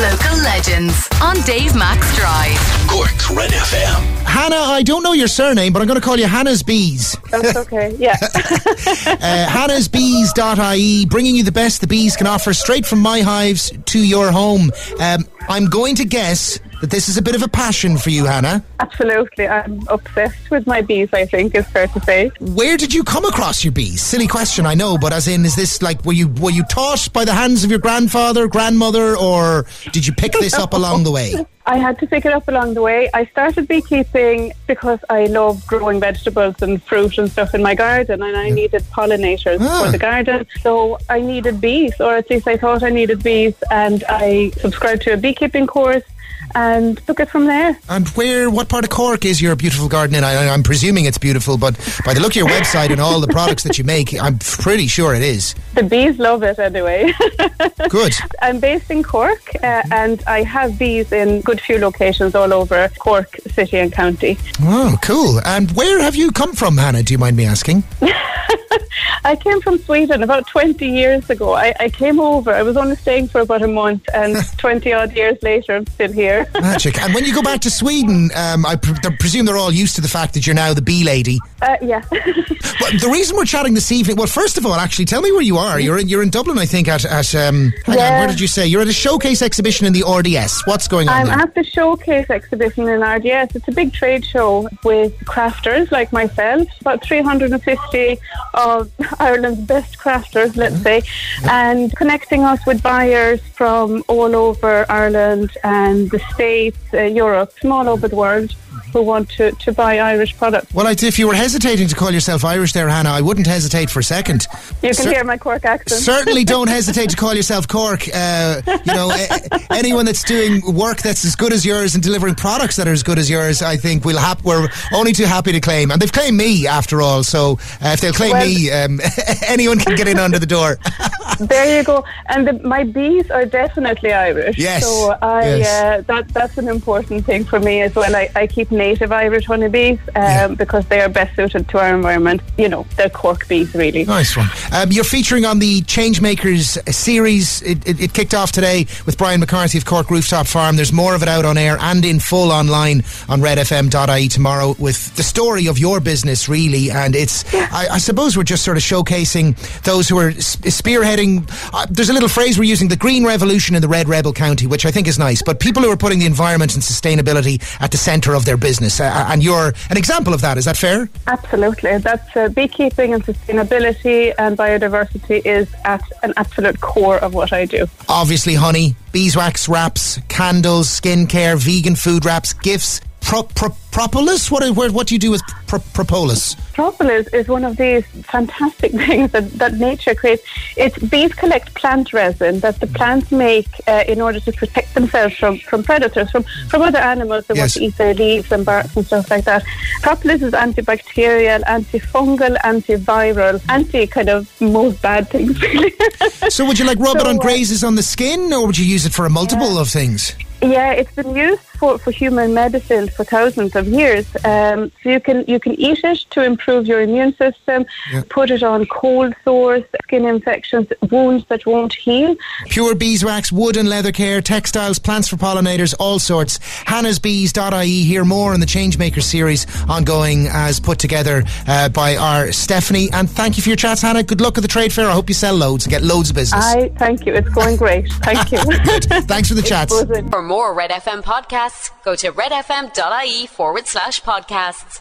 Local legends on Dave Max Drive. Cork Red FM. Hannah, I don't know your surname, but I'm going to call you Hannah's Bees. That's okay, yeah. Hannahsbees.ie, bringing you the best the bees can offer straight from my hives to your home. I'm going to guess that this is a bit of a passion for you, Hannah. Absolutely. I'm obsessed with my bees, I think, is fair to say. Where did you come across your bees? Silly question, I know, but as in, is this like, were you taught by the hands of your grandfather, grandmother, or did you pick this up along the way? I had to pick it up along the way. I started beekeeping because I love growing vegetables and fruit and stuff in my garden, and I needed pollinators for the garden. So I needed bees, or at least I thought I needed bees, and I subscribed to a beekeeping course and took it from there. And what part of Cork is your beautiful garden in? I'm presuming it's beautiful, but by the look of your website and all the products that you make, I'm pretty sure it is. The bees love it anyway. Good. I'm based in Cork, and I have bees in good few locations all over Cork city and county. Oh, cool. And where have you come from, Hannah, do you mind me asking? I came from Sweden about 20 years ago. I came over. I was only staying for about a month, and 20 odd years later I'm still here. Magic. And when you go back to Sweden, I presume they're all used to the fact that you're now the bee lady. Yeah. Well, the reason we're chatting this evening, well, first of all, actually, tell me where you are. You're in Dublin, I think, hang on, where did you say? You're at a showcase exhibition in the RDS. What's going on there? I'm at the showcase exhibition in RDS. It's a big trade show with crafters like myself, about 350 of Ireland's best crafters, let's say, and connecting us with buyers from all over Ireland and the States, Europe, from all over the world who want to buy Irish products. Well, if you were hesitating to call yourself Irish there, Hannah, I wouldn't hesitate for a second. You can hear my Cork accent. Certainly don't hesitate to call yourself Cork. Anyone that's doing work that's as good as yours and delivering products that are as good as yours, I think we're only too happy to claim. And they've claimed me, after all, so if they'll claim me, anyone can get in under the door. There you go. And my bees are definitely Irish. Yes. So that's an important thing for me as well. I keep native Irish honeybees because they are best suited to our environment. You know, they're Cork bees, really. Nice one. You're featuring on the Changemakers series. It kicked off today with Brian McCarthy of Cork Rooftop Farm. There's more of it out on air and in full online on redfm.ie tomorrow with the story of your business, really. And it's, I suppose, we're just sort of showcasing those who are spearheading. There's a little phrase we're using, the green revolution in the Red Rebel County, which I think is nice. But people who are putting the environment and sustainability at the centre of their business, and you're an example of that. Is that fair? Absolutely. That's beekeeping and sustainability and biodiversity is at an absolute core of what I do. Obviously, honey, beeswax wraps, candles, skincare, vegan food wraps, gifts. Propolis? What do you do with propolis? Propolis is one of these fantastic things that nature creates. Bees collect plant resin that the plants make in order to protect themselves from predators, from other animals that want to eat their leaves and bark and stuff like that. Propolis is antibacterial, antifungal, antiviral, kind of most bad things, really. So would you rub it on grazes on the skin, or would you use it for a multiple of things? Yeah, it's been used for human medicine for thousands of years. So you can eat it to improve your immune system, put it on cold sores, skin infections, wounds that won't heal. Pure beeswax, wood and leather care, textiles, plants for pollinators, all sorts. Hannahsbees.ie. Hear more on the Changemaker series ongoing as put together by our Stephanie. And thank you for your chats, Hannah. Good luck at the trade fair. I hope you sell loads and get loads of business. Thank you. It's going great. Thank you. Good. Thanks for the chats. For more Red FM podcasts, go to redfm.ie/podcasts.